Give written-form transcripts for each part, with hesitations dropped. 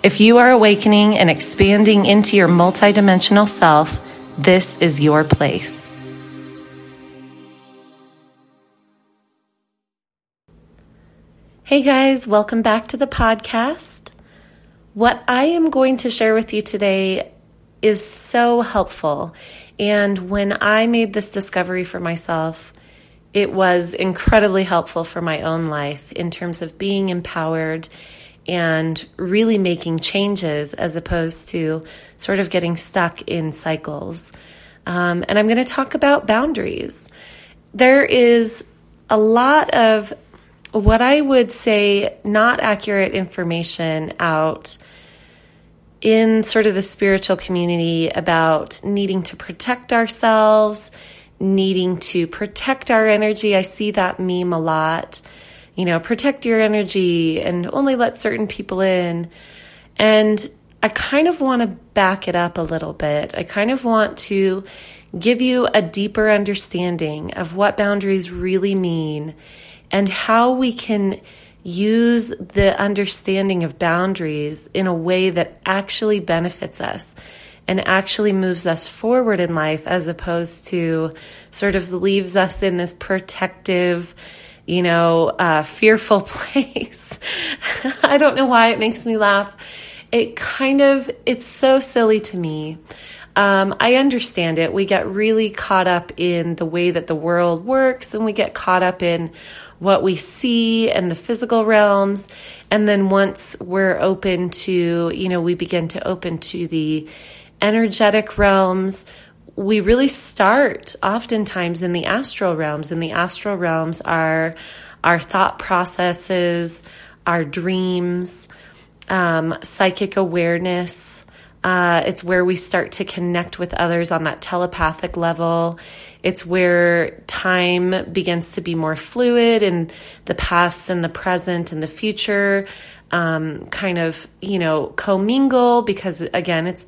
If you are awakening and expanding into your multidimensional self, this is your place. Hey guys, welcome back to the podcast. What I am going to share with you today is so helpful. And when I made this discovery for myself, it was incredibly helpful for my own life in terms of being empowered and really making changes as opposed to sort of getting stuck in cycles. And I'm going to talk about boundaries. There is a lot of what I would say not accurate information out in sort of the spiritual community about needing to protect ourselves, needing to protect our energy. I see that meme a lot. You know, protect your energy and only let certain people in. And I kind of want to back it up a little bit. I kind of want to give you a deeper understanding of what boundaries really mean and how we can use the understanding of boundaries in a way that actually benefits us and actually moves us forward in life, as opposed to sort of leaves us in this protective, fearful place. I don't know why it makes me laugh. It's so silly to me. I understand it. We get really caught up in the way that the world works, and we get caught up in what we see and the physical realms. And then once we're open to, we begin to open to the energetic realms, we really start oftentimes in the astral realms, and the astral realms are our thought processes, our dreams, psychic awareness. It's where we start to connect with others on that telepathic level. It's where time begins to be more fluid, and the past and the present and the future commingle, because again, it's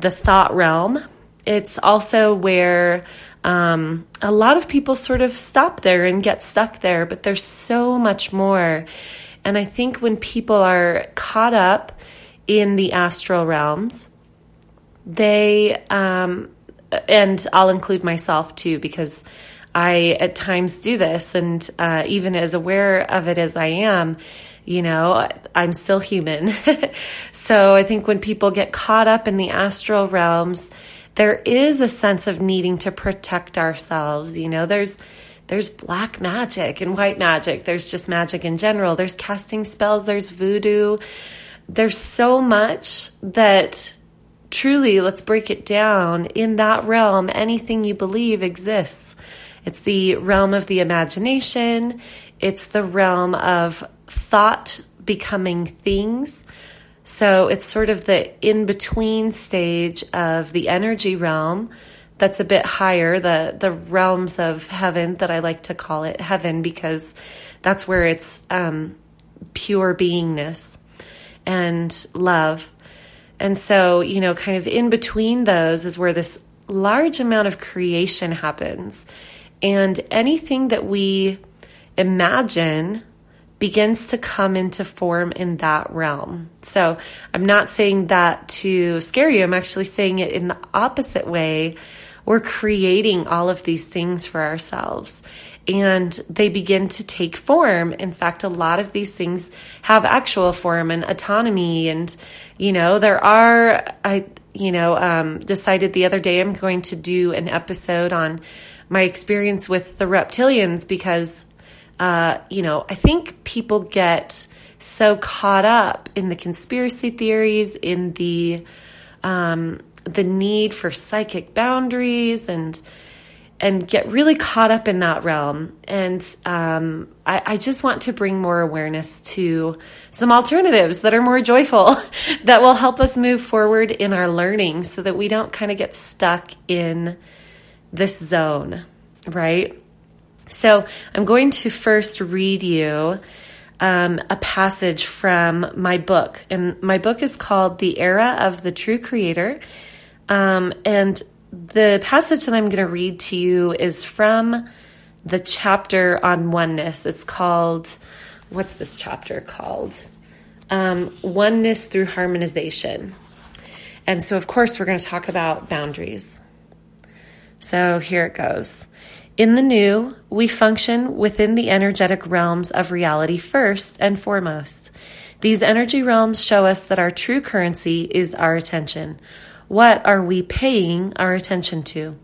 the thought realm. It's also where a lot of people sort of stop there and get stuck there, but there's so much more. And I think when people are caught up in the astral realms, they, and I'll include myself too, because I at times do this, and even as aware of it as I am, I'm still human. So I think when people get caught up in the astral realms, there is a sense of needing to protect ourselves. There's black magic and white magic. There's just magic in general. There's casting spells. There's voodoo. There's so much that truly, let's break it down. In that realm, anything you believe exists. It's the realm of the imagination. It's the realm of thought becoming things. So it's sort of the in-between stage of the energy realm that's a bit higher, the realms of heaven, that I like to call it heaven, because that's where it's pure beingness and love. And so, kind of in between those is where this large amount of creation happens. And anything that we imagine begins to come into form in that realm. So I'm not saying that to scare you. I'm actually saying it in the opposite way. We're creating all of these things for ourselves, and they begin to take form. In fact, a lot of these things have actual form and autonomy. And, decided the other day I'm going to do an episode on my experience with the reptilians, because I think people get so caught up in the conspiracy theories, in the need for psychic boundaries, and and get really caught up in that realm. And I just want to bring more awareness to some alternatives that are more joyful, that will help us move forward in our learning so that we don't kind of get stuck in this zone, right? So I'm going to first read you a passage from my book. And my book is called The Era of the True Creator. And the passage that I'm going to read to you is from the chapter on oneness. It's called, what's this chapter called? Oneness Through Harmonization. And so, of course, we're going to talk about boundaries. So here it goes. In the new, we function within the energetic realms of reality first and foremost. These energy realms show us that our true currency is our attention. What are we paying our attention to?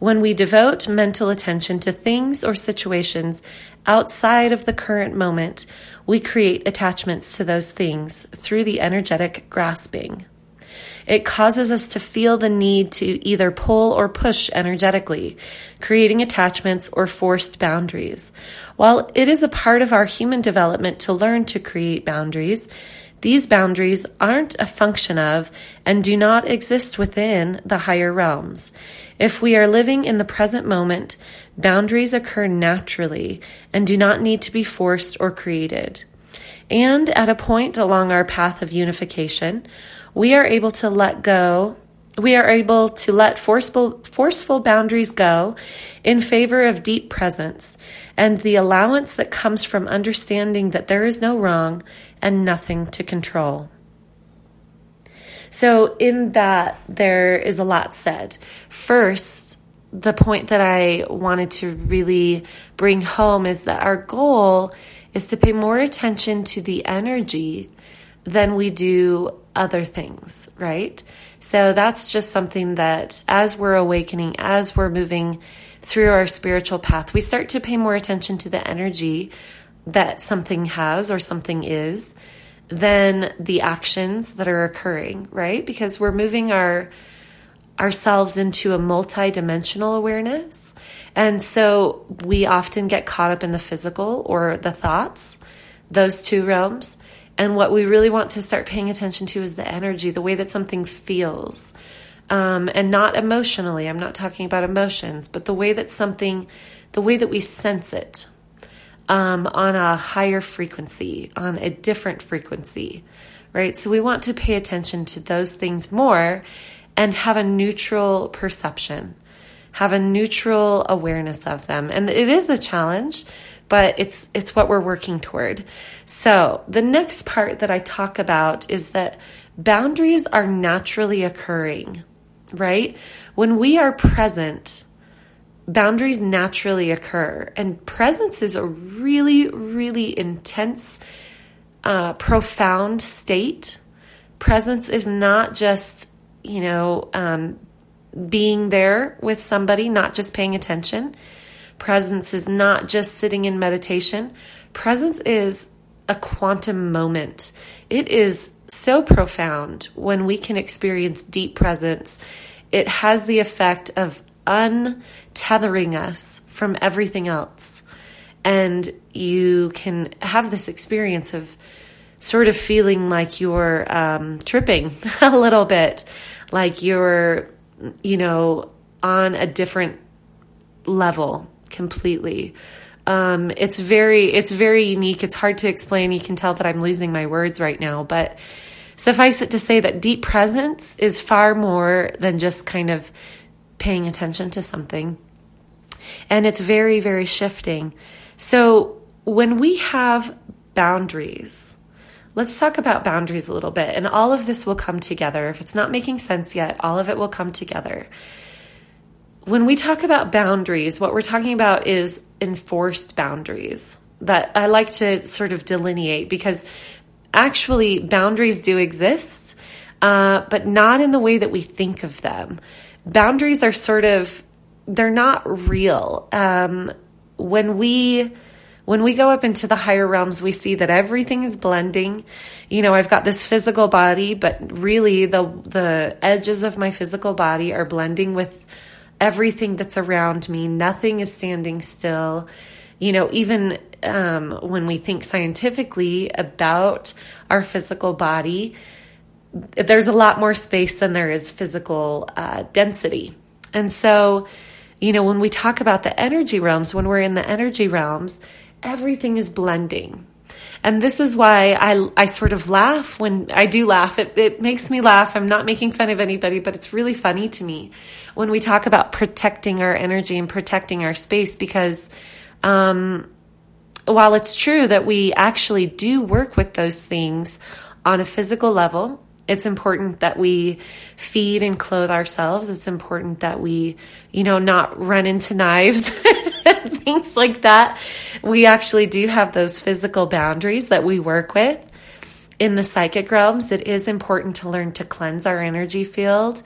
When we devote mental attention to things or situations outside of the current moment, we create attachments to those things through the energetic grasping. It causes us to feel the need to either pull or push energetically, creating attachments or forced boundaries. While it is a part of our human development to learn to create boundaries, these boundaries aren't a function of and do not exist within the higher realms. If we are living in the present moment, boundaries occur naturally and do not need to be forced or created. And at a point along our path of unification, we are able to let go. We are able to let forceful boundaries go in favor of deep presence and the allowance that comes from understanding that there is no wrong and nothing to control. So in that, there is a lot said. First, the point that I wanted to really bring home is that our goal is to pay more attention to the energy than we do other things, right? So that's just something that as we're awakening, as we're moving through our spiritual path, we start to pay more attention to the energy that something has or something is than the actions that are occurring, right? Because we're moving ourselves into a multi-dimensional awareness. And so we often get caught up in the physical or the thoughts, those two realms. And what we really want to start paying attention to is the energy, the way that something feels, and not emotionally. I'm not talking about emotions, but the way that something, the way that we sense it, on a higher frequency, on a different frequency, right? So we want to pay attention to those things more and have a neutral perception, have a neutral awareness of them. And it is a challenge, but it's what we're working toward. So the next part that I talk about is that boundaries are naturally occurring, right? When we are present, boundaries naturally occur, and presence is a really, really intense, profound state. Presence is not just, being there with somebody, not just paying attention. Presence is not just sitting in meditation. Presence is a quantum moment. It is so profound when we can experience deep presence. It has the effect of untethering us from everything else. And you can have this experience of sort of feeling like you're tripping a little bit, like you're, on a different level completely. It's very unique. It's hard to explain. You can tell that I'm losing my words right now, but suffice it to say that deep presence is far more than just kind of paying attention to something. And it's very, very shifting. So when we have boundaries, let's talk about boundaries a little bit. And all of this will come together. If it's not making sense yet, all of it will come together. When we talk about boundaries, what we're talking about is enforced boundaries that I like to sort of delineate, because actually boundaries do exist, but not in the way that we think of them. Boundaries are they're not real. When we go up into the higher realms, we see that everything is blending. I've got this physical body, but really the edges of my physical body are blending with everything that's around me. Nothing is standing still. You know, even when we think scientifically about our physical body, there's a lot more space than there is physical density. And so, you know, when we talk about the energy realms, when we're in the energy realms, everything is blending. And this is why I sort of laugh when I do laugh. It makes me laugh. I'm not making fun of anybody, but it's really funny to me when we talk about protecting our energy and protecting our space, because while it's true that we actually do work with those things on a physical level, it's important that we feed and clothe ourselves. It's important that we, you know, not run into knives, things like that. We actually do have those physical boundaries that we work with. In the psychic realms, it is important to learn to cleanse our energy field,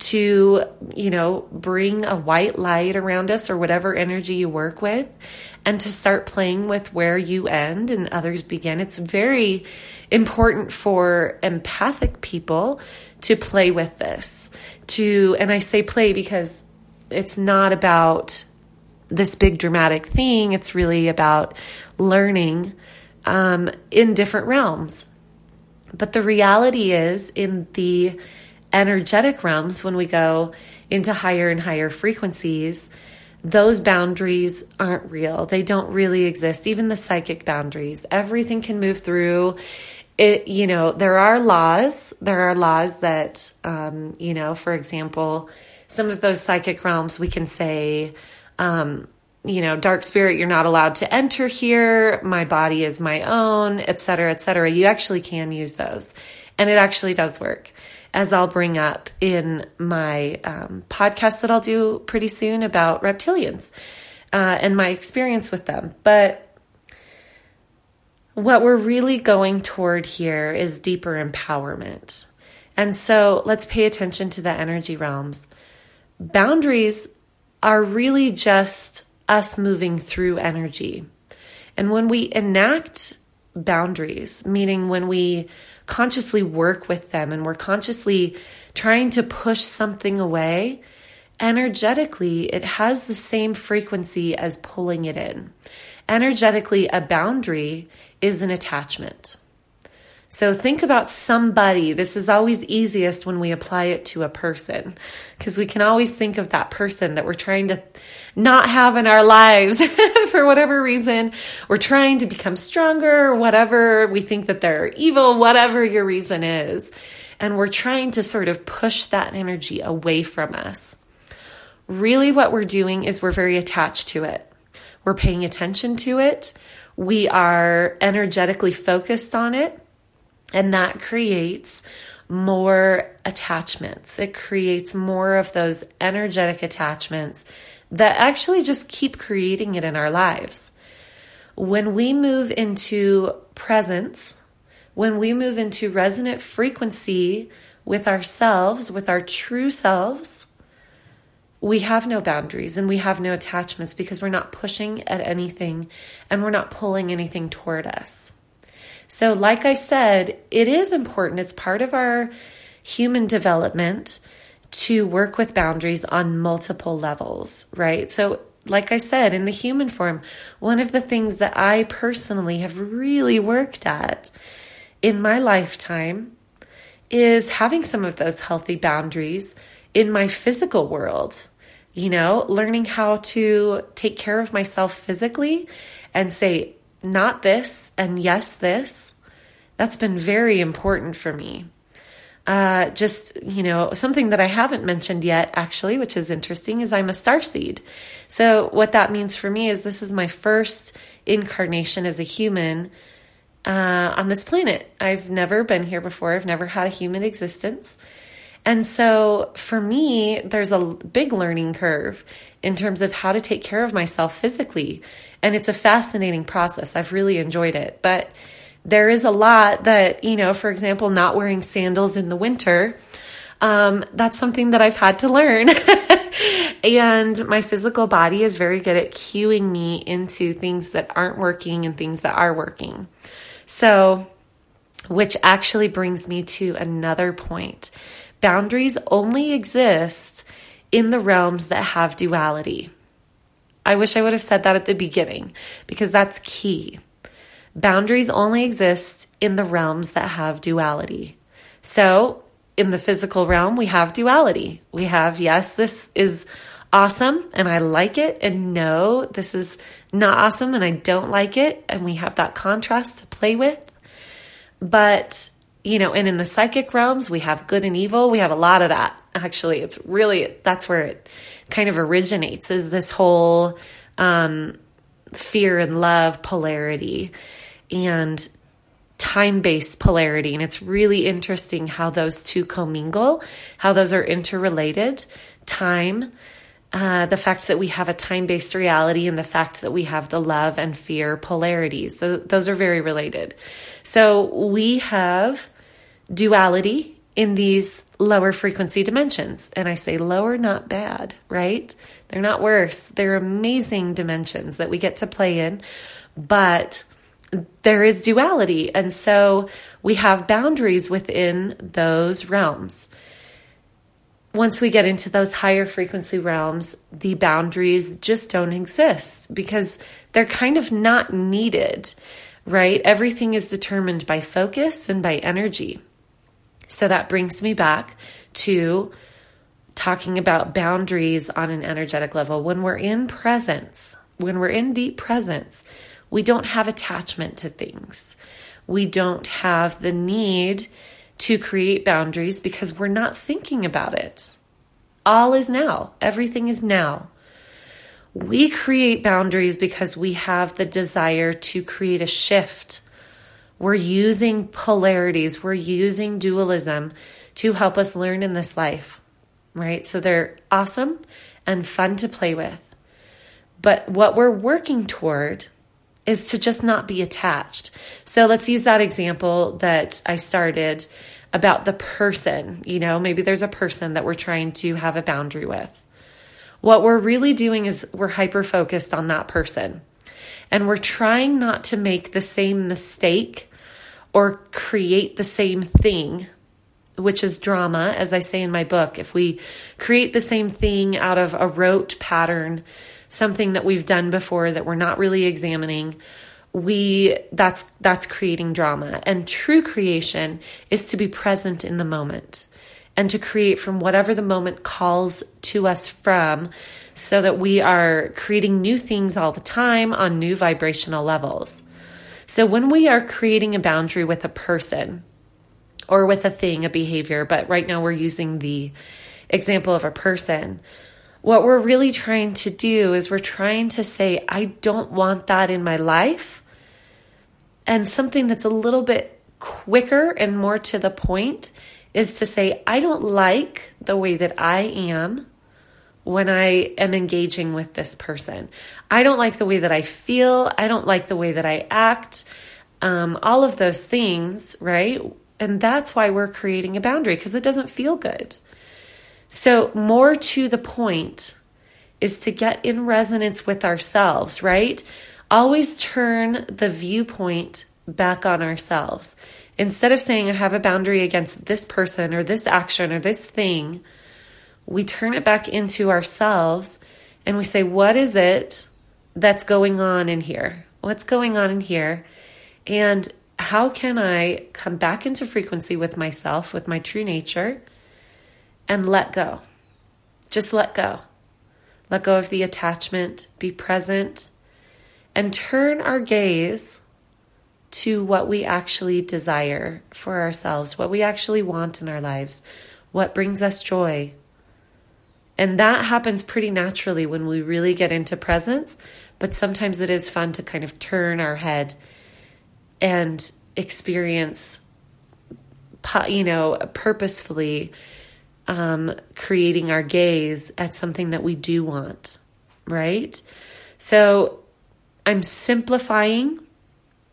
to, you know, bring a white light around us or whatever energy you work with, and to start playing with where you end and others begin. It's very important for empathic people to play with this, and I say play because it's not about this big dramatic thing. It's really about learning in different realms. But the reality is, in the energetic realms, when we go into higher and higher frequencies, those boundaries aren't real. They don't really exist. Even the psychic boundaries, everything can move through it. You know, there are laws that, you know, for example, some of those psychic realms, we can say, you know, dark spirit, you're not allowed to enter here. My body is my own, et cetera, et cetera. You actually can use those, and it actually does work, as I'll bring up in my podcast that I'll do pretty soon about reptilians and my experience with them. But what we're really going toward here is deeper empowerment. And so let's pay attention to the energy realms. Boundaries are really just us moving through energy. And when we enact boundaries, meaning when we consciously work with them and we're consciously trying to push something away, energetically, it has the same frequency as pulling it in. Energetically, a boundary is an attachment. So think about somebody. This is always easiest when we apply it to a person, because we can always think of that person that we're trying to not have in our lives for whatever reason. We're trying to become stronger, whatever. We think that they're evil, whatever your reason is. And we're trying to sort of push that energy away from us. Really what we're doing is we're very attached to it. We're paying attention to it. We are energetically focused on it. And that creates more attachments. It creates more of those energetic attachments that actually just keep creating it in our lives. When we move into presence, when we move into resonant frequency with ourselves, with our true selves, we have no boundaries and we have no attachments, because we're not pushing at anything and we're not pulling anything toward us. So like I said, it is important. It's part of our human development to work with boundaries on multiple levels, right? So like I said, in the human form, one of the things that I personally have really worked at in my lifetime is having some of those healthy boundaries in my physical world, you know, learning how to take care of myself physically and say, not this, and yes, this. That's been very important for me. Just, you know, something that I haven't mentioned yet, actually, which is interesting, is I'm a starseed. So what that means for me is this is my first incarnation as a human on this planet. I've never been here before. I've never had a human existence. And so for me, there's a big learning curve in terms of how to take care of myself physically. And it's a fascinating process. I've really enjoyed it. But there is a lot that, you know, for example, not wearing sandals in the winter, that's something that I've had to learn. And my physical body is very good at cueing me into things that aren't working and things that are working. So, which actually brings me to another point. Boundaries only exist in the realms that have duality. I wish I would have said that at the beginning because that's key. Boundaries only exist in the realms that have duality. So in the physical realm, we have duality. We have, yes, this is awesome and I like it, and no, this is not awesome and I don't like it. And we have that contrast to play with. But, you know, and in the psychic realms, we have good and evil. We have a lot of that. Actually, it's really, that's where it kind of originates, is this whole fear and love polarity and time-based polarity. And it's really interesting how those two commingle, how those are interrelated. Time, the fact that we have a time-based reality, and the fact that we have the love and fear polarities. Those are very related. So we have duality in these lower frequency dimensions. And I say lower, not bad, right? They're not worse. They're amazing dimensions that we get to play in, but there is duality. And so we have boundaries within those realms. Once we get into those higher frequency realms, the boundaries just don't exist because they're kind of not needed, right? Everything is determined by focus and by energy. So that brings me back to talking about boundaries on an energetic level. When we're in presence, when we're in deep presence, we don't have attachment to things. We don't have the need to create boundaries because we're not thinking about it. All is now. Everything is now. We create boundaries because we have the desire to create a shift. We're using polarities. We're using dualism to help us learn in this life, right? So they're awesome and fun to play with. But what we're working toward is to just not be attached. So let's use that example that I started about the person. You know, maybe there's a person that we're trying to have a boundary with. What we're really doing is we're hyper-focused on that person. And we're trying not to make the same mistake or create the same thing, which is drama, as I say in my book. If we create the same thing out of a rote pattern, something that we've done before that we're not really examining, that's creating drama. And true creation is to be present in the moment and to create from whatever the moment calls to us from, so that we are creating new things all the time on new vibrational levels. So when we are creating a boundary with a person or with a thing, a behavior, but right now we're using the example of a person, what we're really trying to do is we're trying to say, I don't want that in my life. And something that's a little bit quicker and more to the point is to say, I don't like the way that I am when I am engaging with this person. I don't like the way that I feel. I don't like the way that I act. All of those things, right? And that's why we're creating a boundary, because it doesn't feel good. So more to the point is to get in resonance with ourselves, right? Always turn the viewpoint back on ourselves. Instead of saying, I have a boundary against this person or this action or this thing, we turn it back into ourselves and we say, what is it that's going on in here? What's going on in here? And how can I come back into frequency with myself, with my true nature, and let go? Just let go. Let go of the attachment, be present, and turn our gaze to what we actually desire for ourselves, what we actually want in our lives, what brings us joy. And that happens pretty naturally when we really get into presence, but sometimes it is fun to kind of turn our head and experience, you know, purposefully creating our gaze at something that we do want, right? So I'm simplifying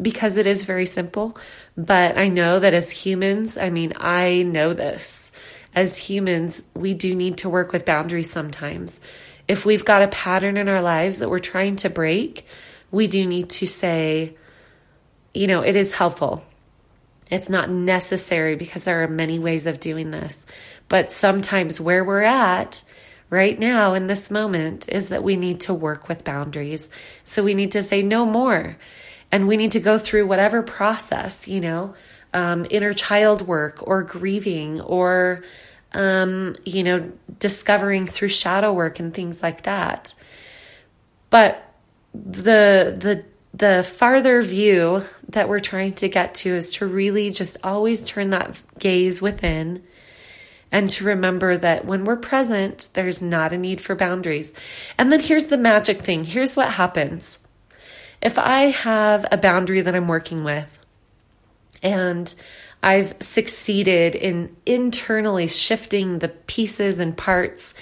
because it is very simple, but I know that as humans, I mean, I know this. As humans, we do need to work with boundaries sometimes. If we've got a pattern in our lives that we're trying to break, we do need to say, you know, it is helpful. It's not necessary because there are many ways of doing this. But sometimes where we're at, right now in this moment is that we need to work with boundaries. So we need to say no more. And we need to go through whatever process, inner child work or grieving or, discovering through shadow work and things like that. But the farther view that we're trying to get to is to really just always turn that gaze within and to remember that when we're present, there's not a need for boundaries. And then here's the magic thing. Here's what happens. If I have a boundary that I'm working with and I've succeeded in internally shifting the pieces and parts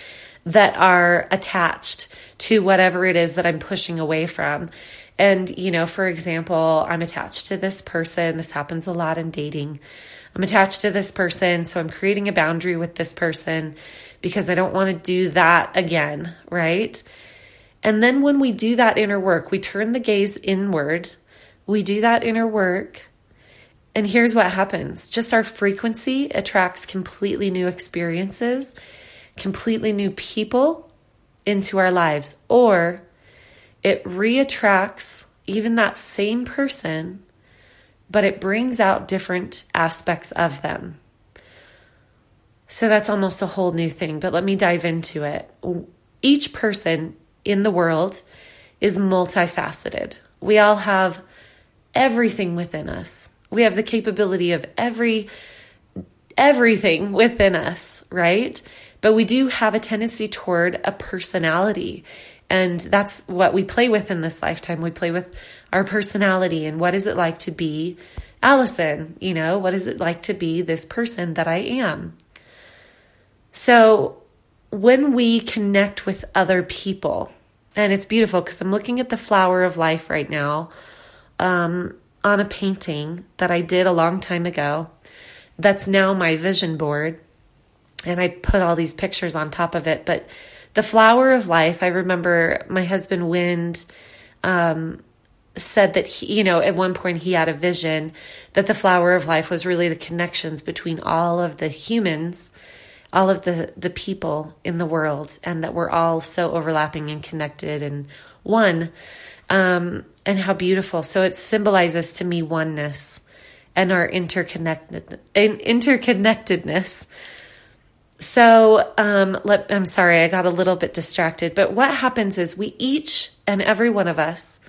that are attached to whatever it is that I'm pushing away from. And, for example, I'm attached to this person. This happens a lot in dating. I'm attached to this person, so I'm creating a boundary with this person because I don't want to do that again, right? And then when we do that inner work, we turn the gaze inward, we do that inner work, and here's what happens. Just our frequency attracts completely new experiences, completely new people into our lives, or it re-attracts even that same person, but it brings out different aspects of them. So that's almost a whole new thing, but let me dive into it. Each person in the world is multifaceted. We all have everything within us. We have the capability of everything within us, right? But we do have a tendency toward a personality. And that's what we play with in this lifetime. We play with our personality and what is it like to be Allison? What is it like to be this person that I am? So when we connect with other people, and it's beautiful because I'm looking at the flower of life right now on a painting that I did a long time ago that's now my vision board, and I put all these pictures on top of it. But the flower of life, I remember my husband Wind said that, at one point he had a vision that the flower of life was really the connections between all of the humans, all of the people in the world, and that we're all so overlapping and connected and one, and how beautiful. So it symbolizes to me oneness and our interconnectedness. So, I'm sorry, I got a little bit distracted, but what happens is we each and every one of us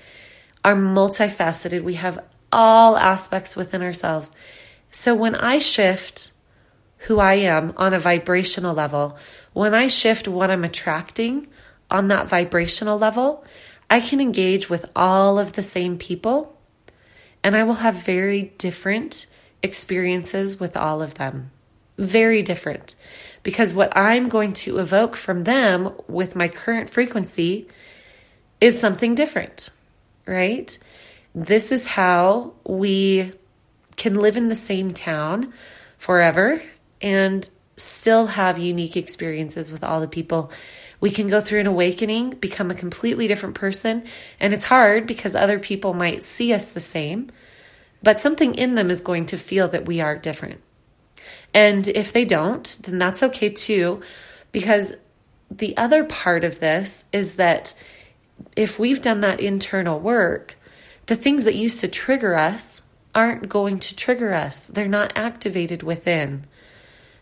are multifaceted. We have all aspects within ourselves. So when I shift who I am on a vibrational level, when I shift what I'm attracting on that vibrational level, I can engage with all of the same people and I will have very different experiences with all of them. Very different. Because what I'm going to evoke from them with my current frequency is something different, right? This is how we can live in the same town forever and still have unique experiences with all the people. We can go through an awakening, become a completely different person, and it's hard because other people might see us the same, but something in them is going to feel that we are different. And if they don't, then that's okay too, because the other part of this is that if we've done that internal work, the things that used to trigger us aren't going to trigger us. They're not activated within.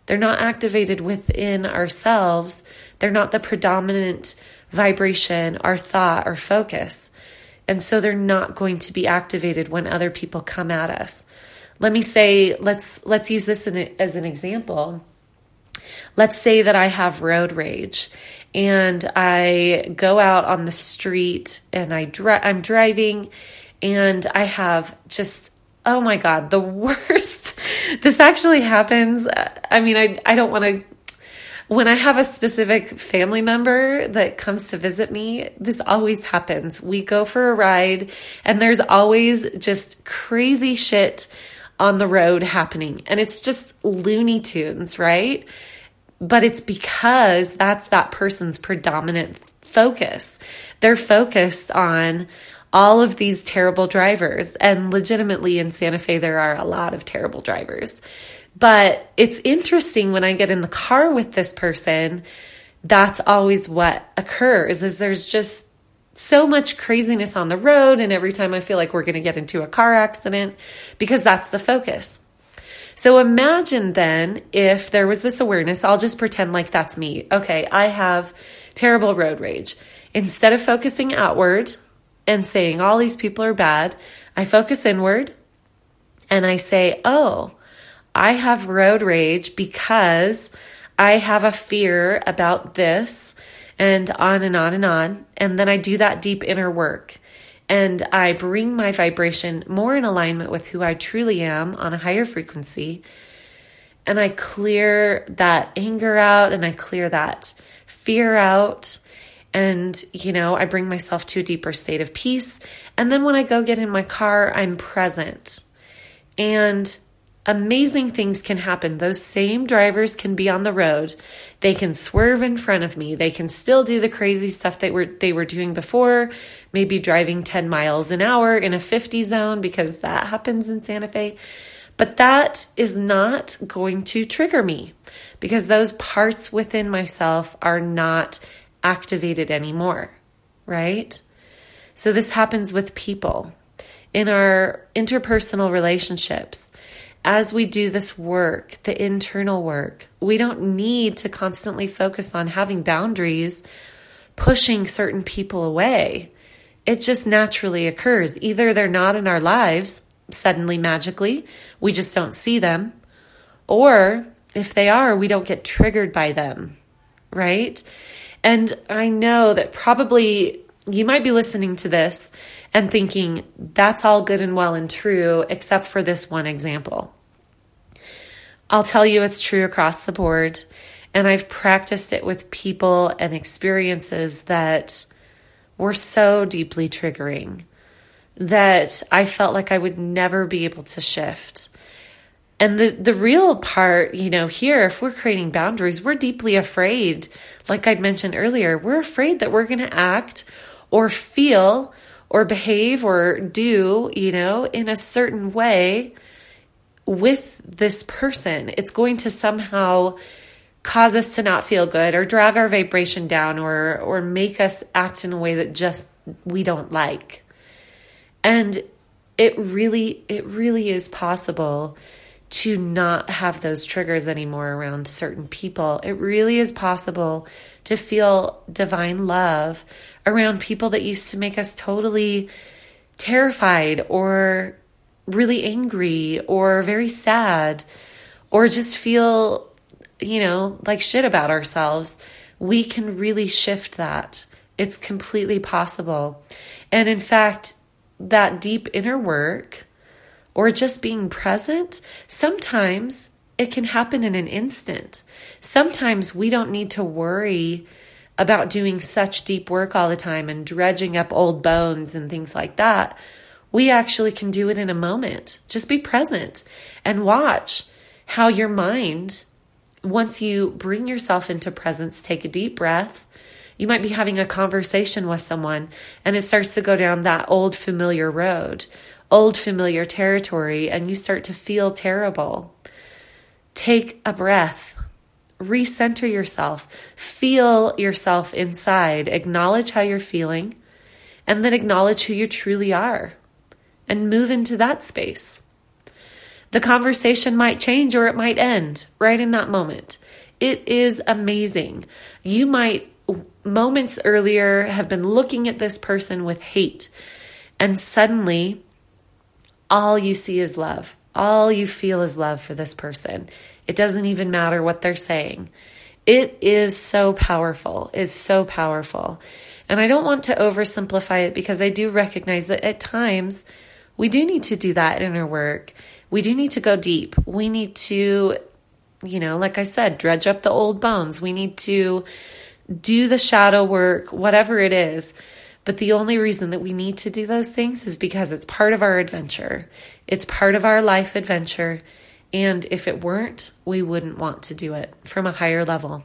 They're not activated within ourselves. They're not the predominant vibration, our thought, our focus. And so they're not going to be activated when other people come at us. Let me say, let's use this as an example. Let's say that I have road rage and I go out on the street and I'm driving and I have just, oh my God, the worst. This actually happens. I mean, I don't want to, when I have a specific family member that comes to visit me, this always happens. We go for a ride and there's always just crazy shit on the road happening. And it's just Looney Tunes, right? But it's because that's that person's predominant focus. They're focused on all of these terrible drivers. And legitimately in Santa Fe, there are a lot of terrible drivers. But it's interesting when I get in the car with this person that's always what occurs, is there's just so much craziness on the road. And every time I feel like we're going to get into a car accident, because that's the focus. So imagine then if there was this awareness, I'll just pretend like that's me. Okay, I have terrible road rage. Instead of focusing outward and saying all these people are bad, I focus inward and I say, oh, I have road rage because I have a fear about this, and on and on and on. And then I do that deep inner work and I bring my vibration more in alignment with who I truly am on a higher frequency. And I clear that anger out and I clear that fear out. And, you know, I bring myself to a deeper state of peace. And then when I go get in my car, I'm present. And amazing things can happen. Those same drivers can be on the road. They can swerve in front of me. They can still do the crazy stuff that they were doing before, maybe driving 10 miles an hour in a 50 zone, because that happens in Santa Fe. But that is not going to trigger me, because those parts within myself are not activated anymore, right? So this happens with people in our interpersonal relationships. As we do this work, the internal work, we don't need to constantly focus on having boundaries, pushing certain people away. It just naturally occurs. Either they're not in our lives suddenly, magically, we just don't see them, or if they are, we don't get triggered by them, right? And I know that probably you might be listening to this and thinking, that's all good and well and true, except for this one example. I'll tell you it's true across the board. And I've practiced it with people and experiences that were so deeply triggering that I felt like I would never be able to shift. And the real part, you know, here, if we're creating boundaries, we're deeply afraid. Like I'd mentioned earlier, we're afraid that we're going to act or feel or behave or do, you know, in a certain way with this person. It's going to somehow cause us to not feel good or drag our vibration down or make us act in a way that just we don't like. And it really is possible to not have those triggers anymore around certain people. It really is possible to feel divine love around people that used to make us totally terrified or really angry or very sad or just feel, you know, like shit about ourselves. We can really shift that. It's completely possible. And in fact, that deep inner work or just being present, sometimes it can happen in an instant. Sometimes we don't need to worry about doing such deep work all the time and dredging up old bones and things like that. We actually can do it in a moment. Just be present and watch how your mind, once you bring yourself into presence, take a deep breath. You might be having a conversation with someone and it starts to go down that old familiar road, old familiar territory, and you start to feel terrible. Take a breath, recenter yourself, feel yourself inside, acknowledge how you're feeling, and then acknowledge who you truly are and move into that space. The conversation might change or it might end right in that moment. It is amazing. You might moments earlier have been looking at this person with hate, and suddenly all you see is love. All you feel is love for this person. It doesn't even matter what they're saying. It is so powerful. It's so powerful. And I don't want to oversimplify it, because I do recognize that at times we do need to do that inner work. We do need to go deep. We need to, you know, like I said, dredge up the old bones. We need to do the shadow work, whatever it is. But the only reason that we need to do those things is because it's part of our adventure. It's part of our life adventure. And if it weren't, we wouldn't want to do it from a higher level.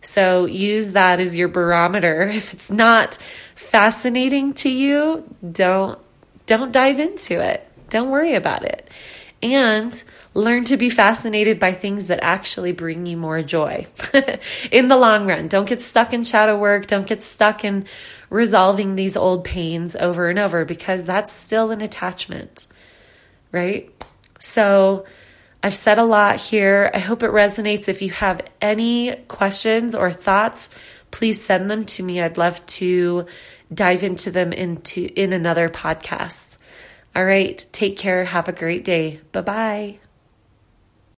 So use that as your barometer. If it's not fascinating to you, don't dive into it. Don't worry about it. and learn to be fascinated by things that actually bring you more joy in the long run. Don't get stuck in shadow work. Don't get stuck in resolving these old pains over and over, because that's still an attachment, right? So I've said a lot here. I hope it resonates. If you have any questions or thoughts, please send them to me. I'd love to dive into them in another podcast. All right. Take care. Have a great day. Bye-bye.